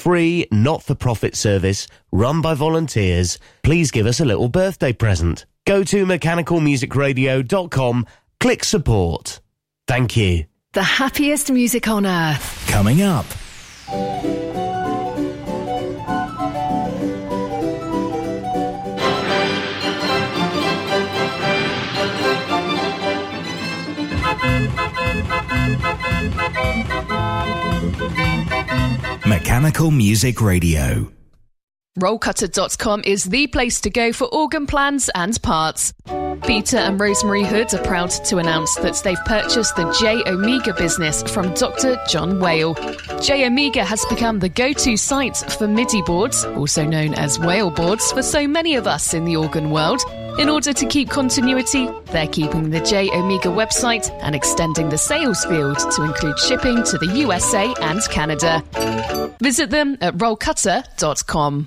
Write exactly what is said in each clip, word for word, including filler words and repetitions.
free, not-for-profit service run by volunteers, please give us a little birthday present. Go to mechanical music radio dot com, click support. Thank you. The happiest music on earth. Coming up. Mechanical Music Radio. roll cutter dot com is the place to go for organ plans and parts. Peter and Rosemary Hood are proud to announce that they've purchased the J Omega business from Doctor John Whale. J Omega has become the go-to site for MIDI boards, also known as whale boards, for so many of us in the organ world. In order to keep continuity, they're keeping the J Omega website and extending the sales field to include shipping to the U S A and Canada. Visit them at roll cutter dot com.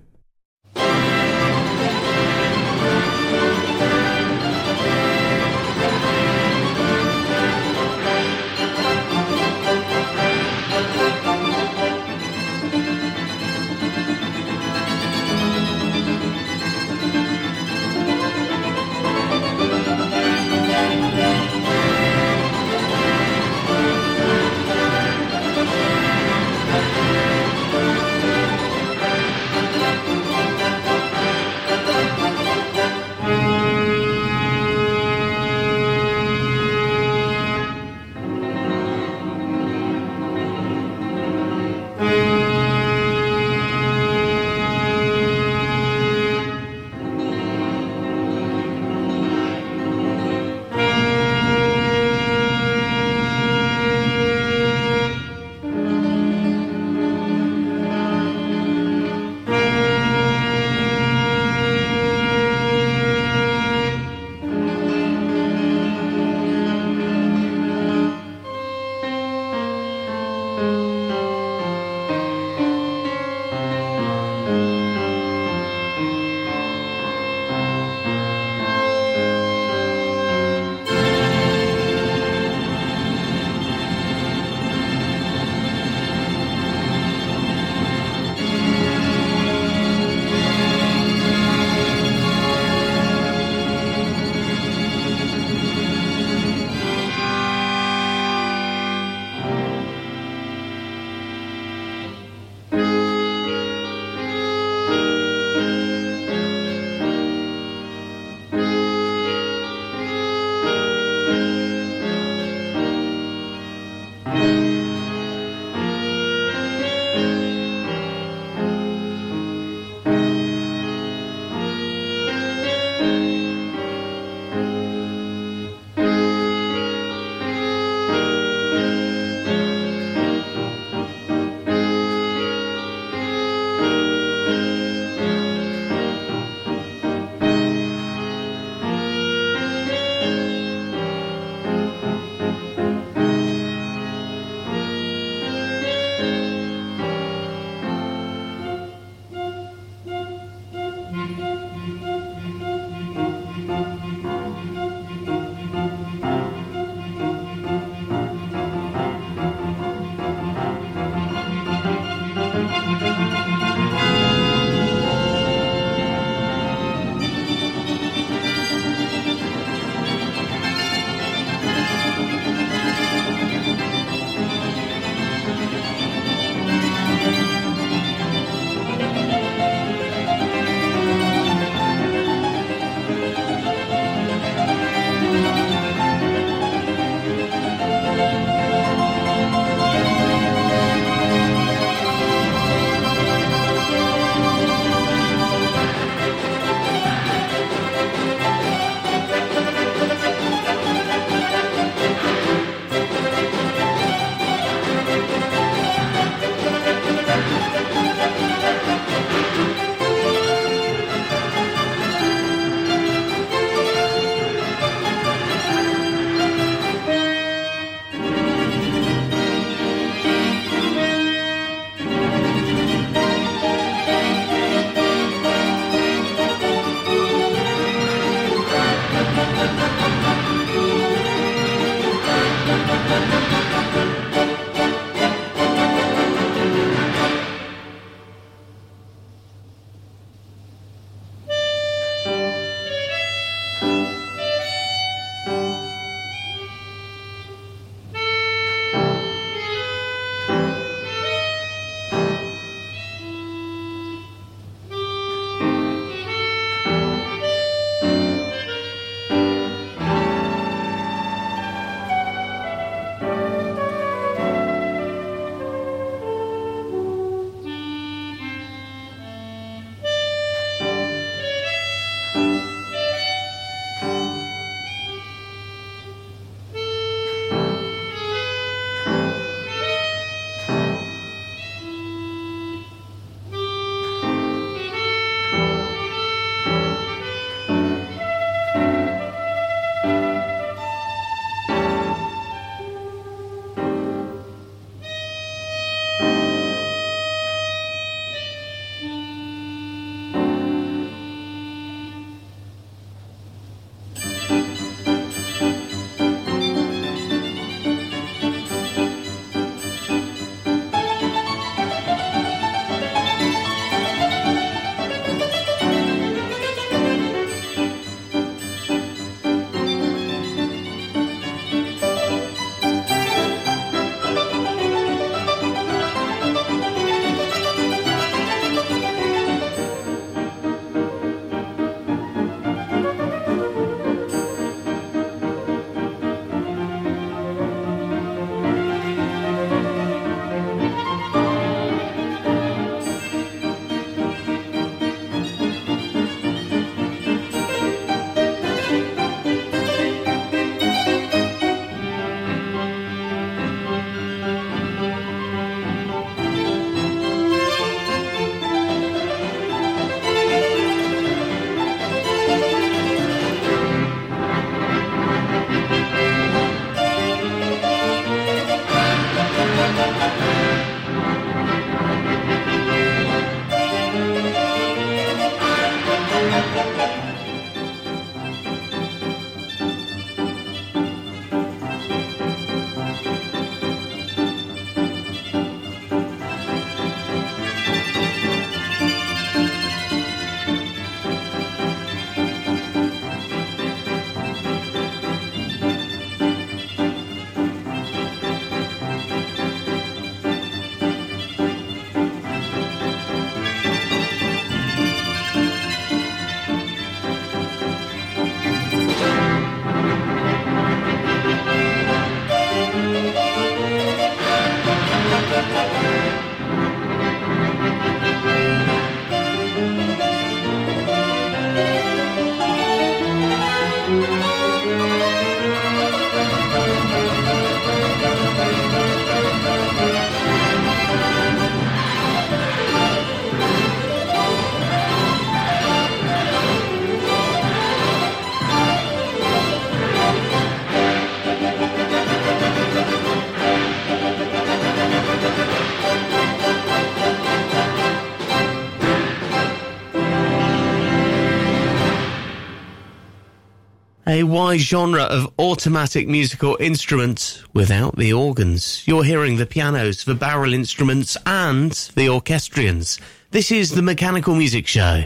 a wide genre of automatic musical instruments without the organs. You're hearing the pianos, the barrel instruments, and the orchestrions. This is the Mechanical Music Show.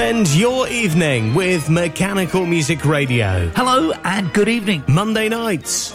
spend your evening with Mechanical Music Radio. Hello and good evening. Monday nights,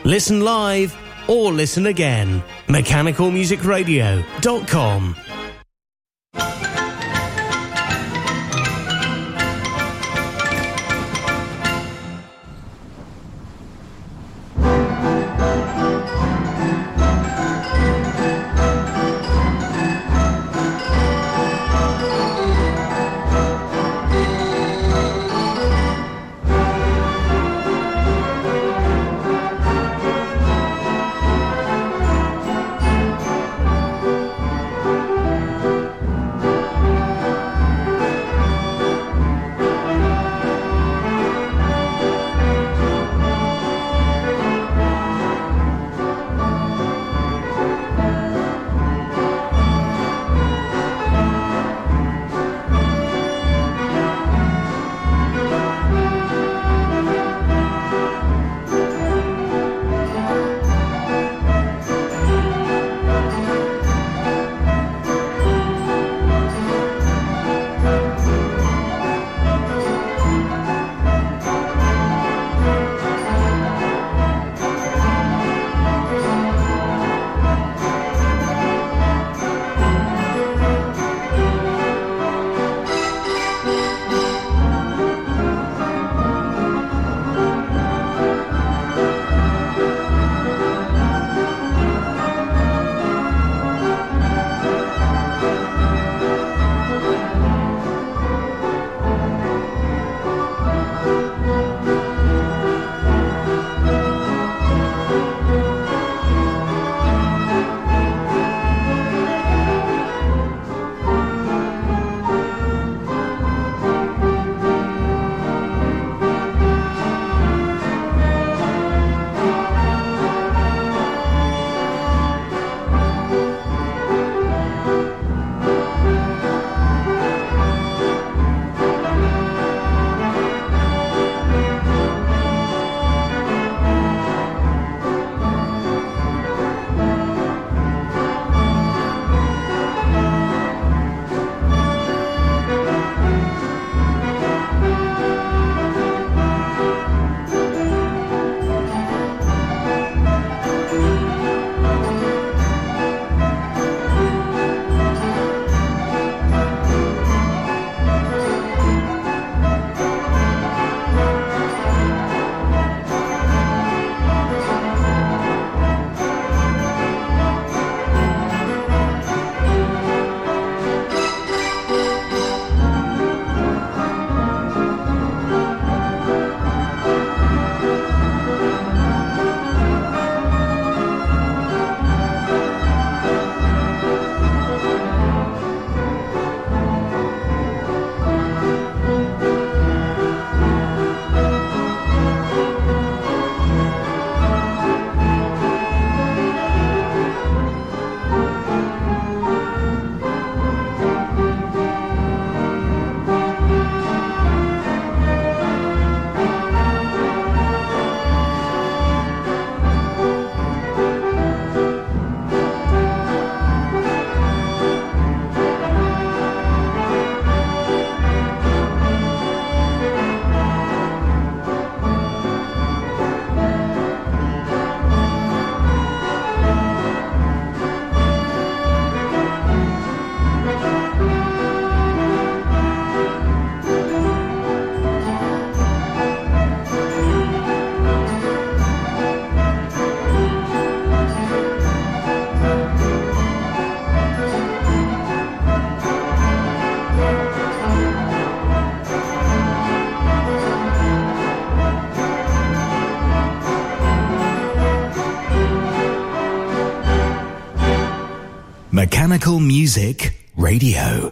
Listen live or listen again. mechanical music radio dot com. Mechanical Music Radio.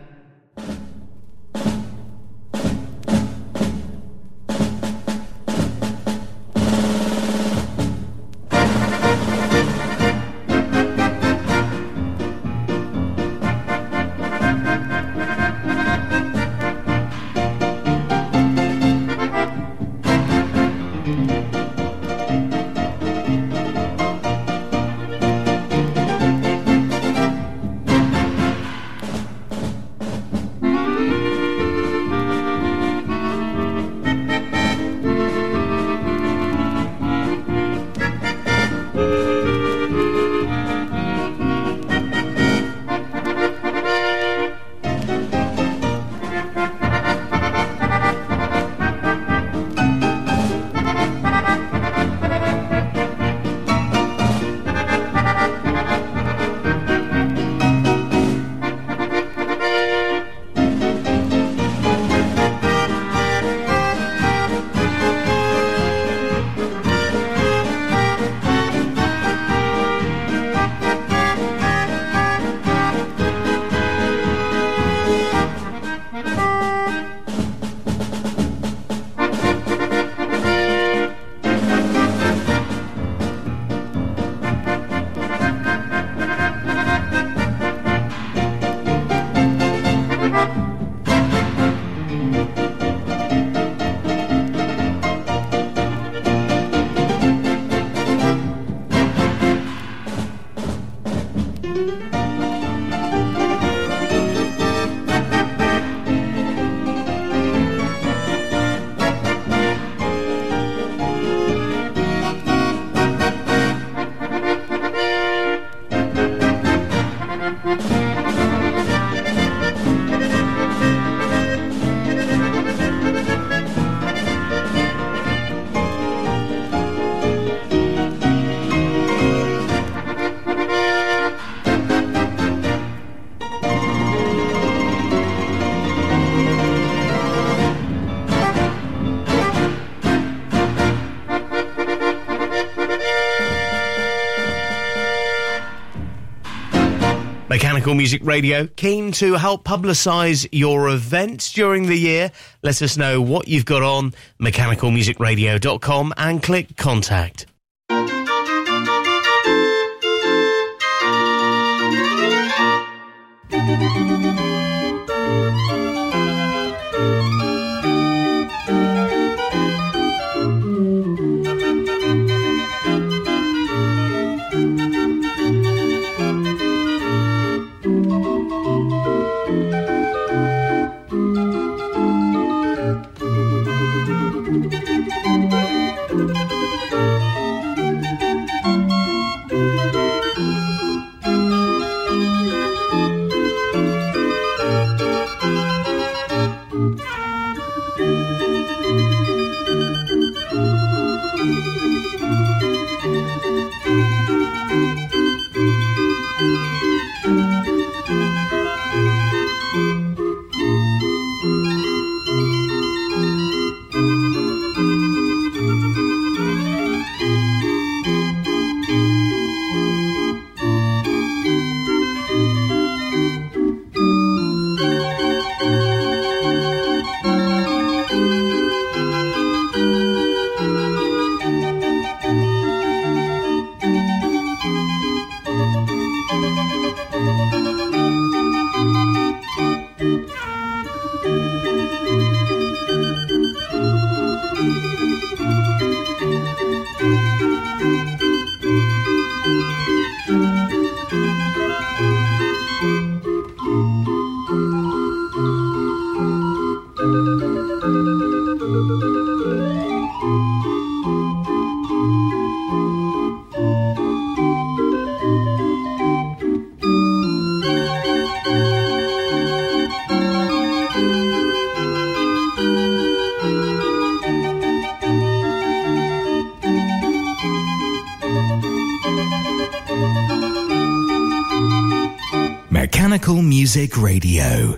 Mechanical Music Radio, keen to help publicise your events during the year. Let us know what you've got on mechanical music radio dot com and click contact. Mechanical Music Radio.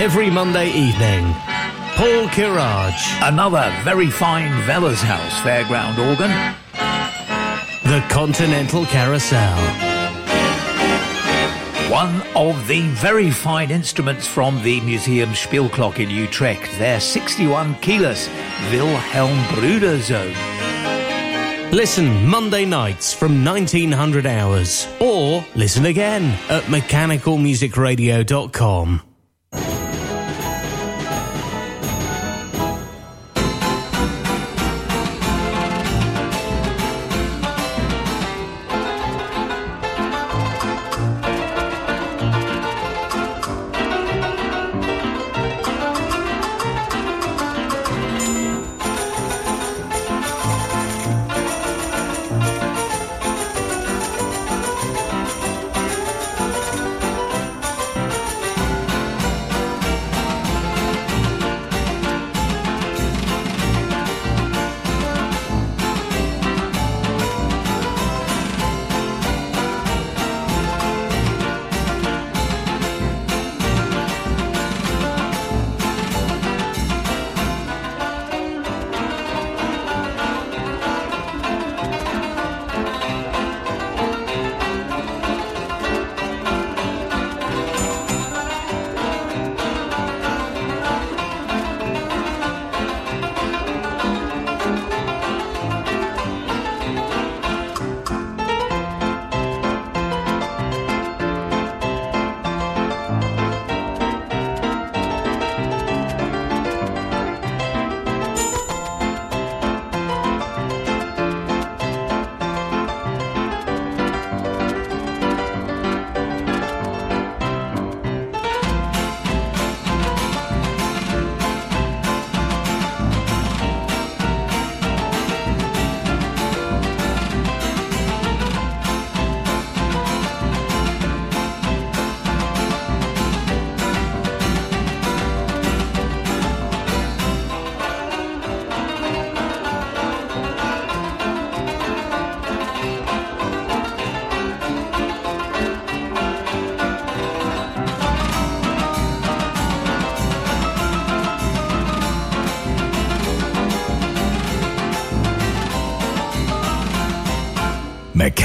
Every Monday evening, Paul Kiraj, another very fine Vela's House fairground organ, the Continental Carousel. One of the very fine instruments from the Museum Spielklock in Utrecht, their sixty-one keyless Wilhelm Bruder zone. Listen Monday nights from nineteen hundred hours, or listen again at mechanical music radio dot com.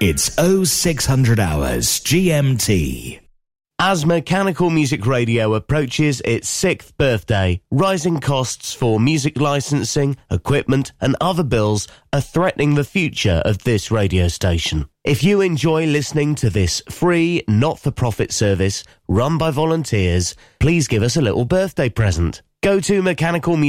It's oh six hundred hours G M T. As Mechanical Music Radio approaches its sixth birthday, rising costs for music licensing, equipment and other bills are threatening the future of this radio station. If you enjoy listening to this free, not-for-profit service run by volunteers, please give us a little birthday present. Go to Mechanical Music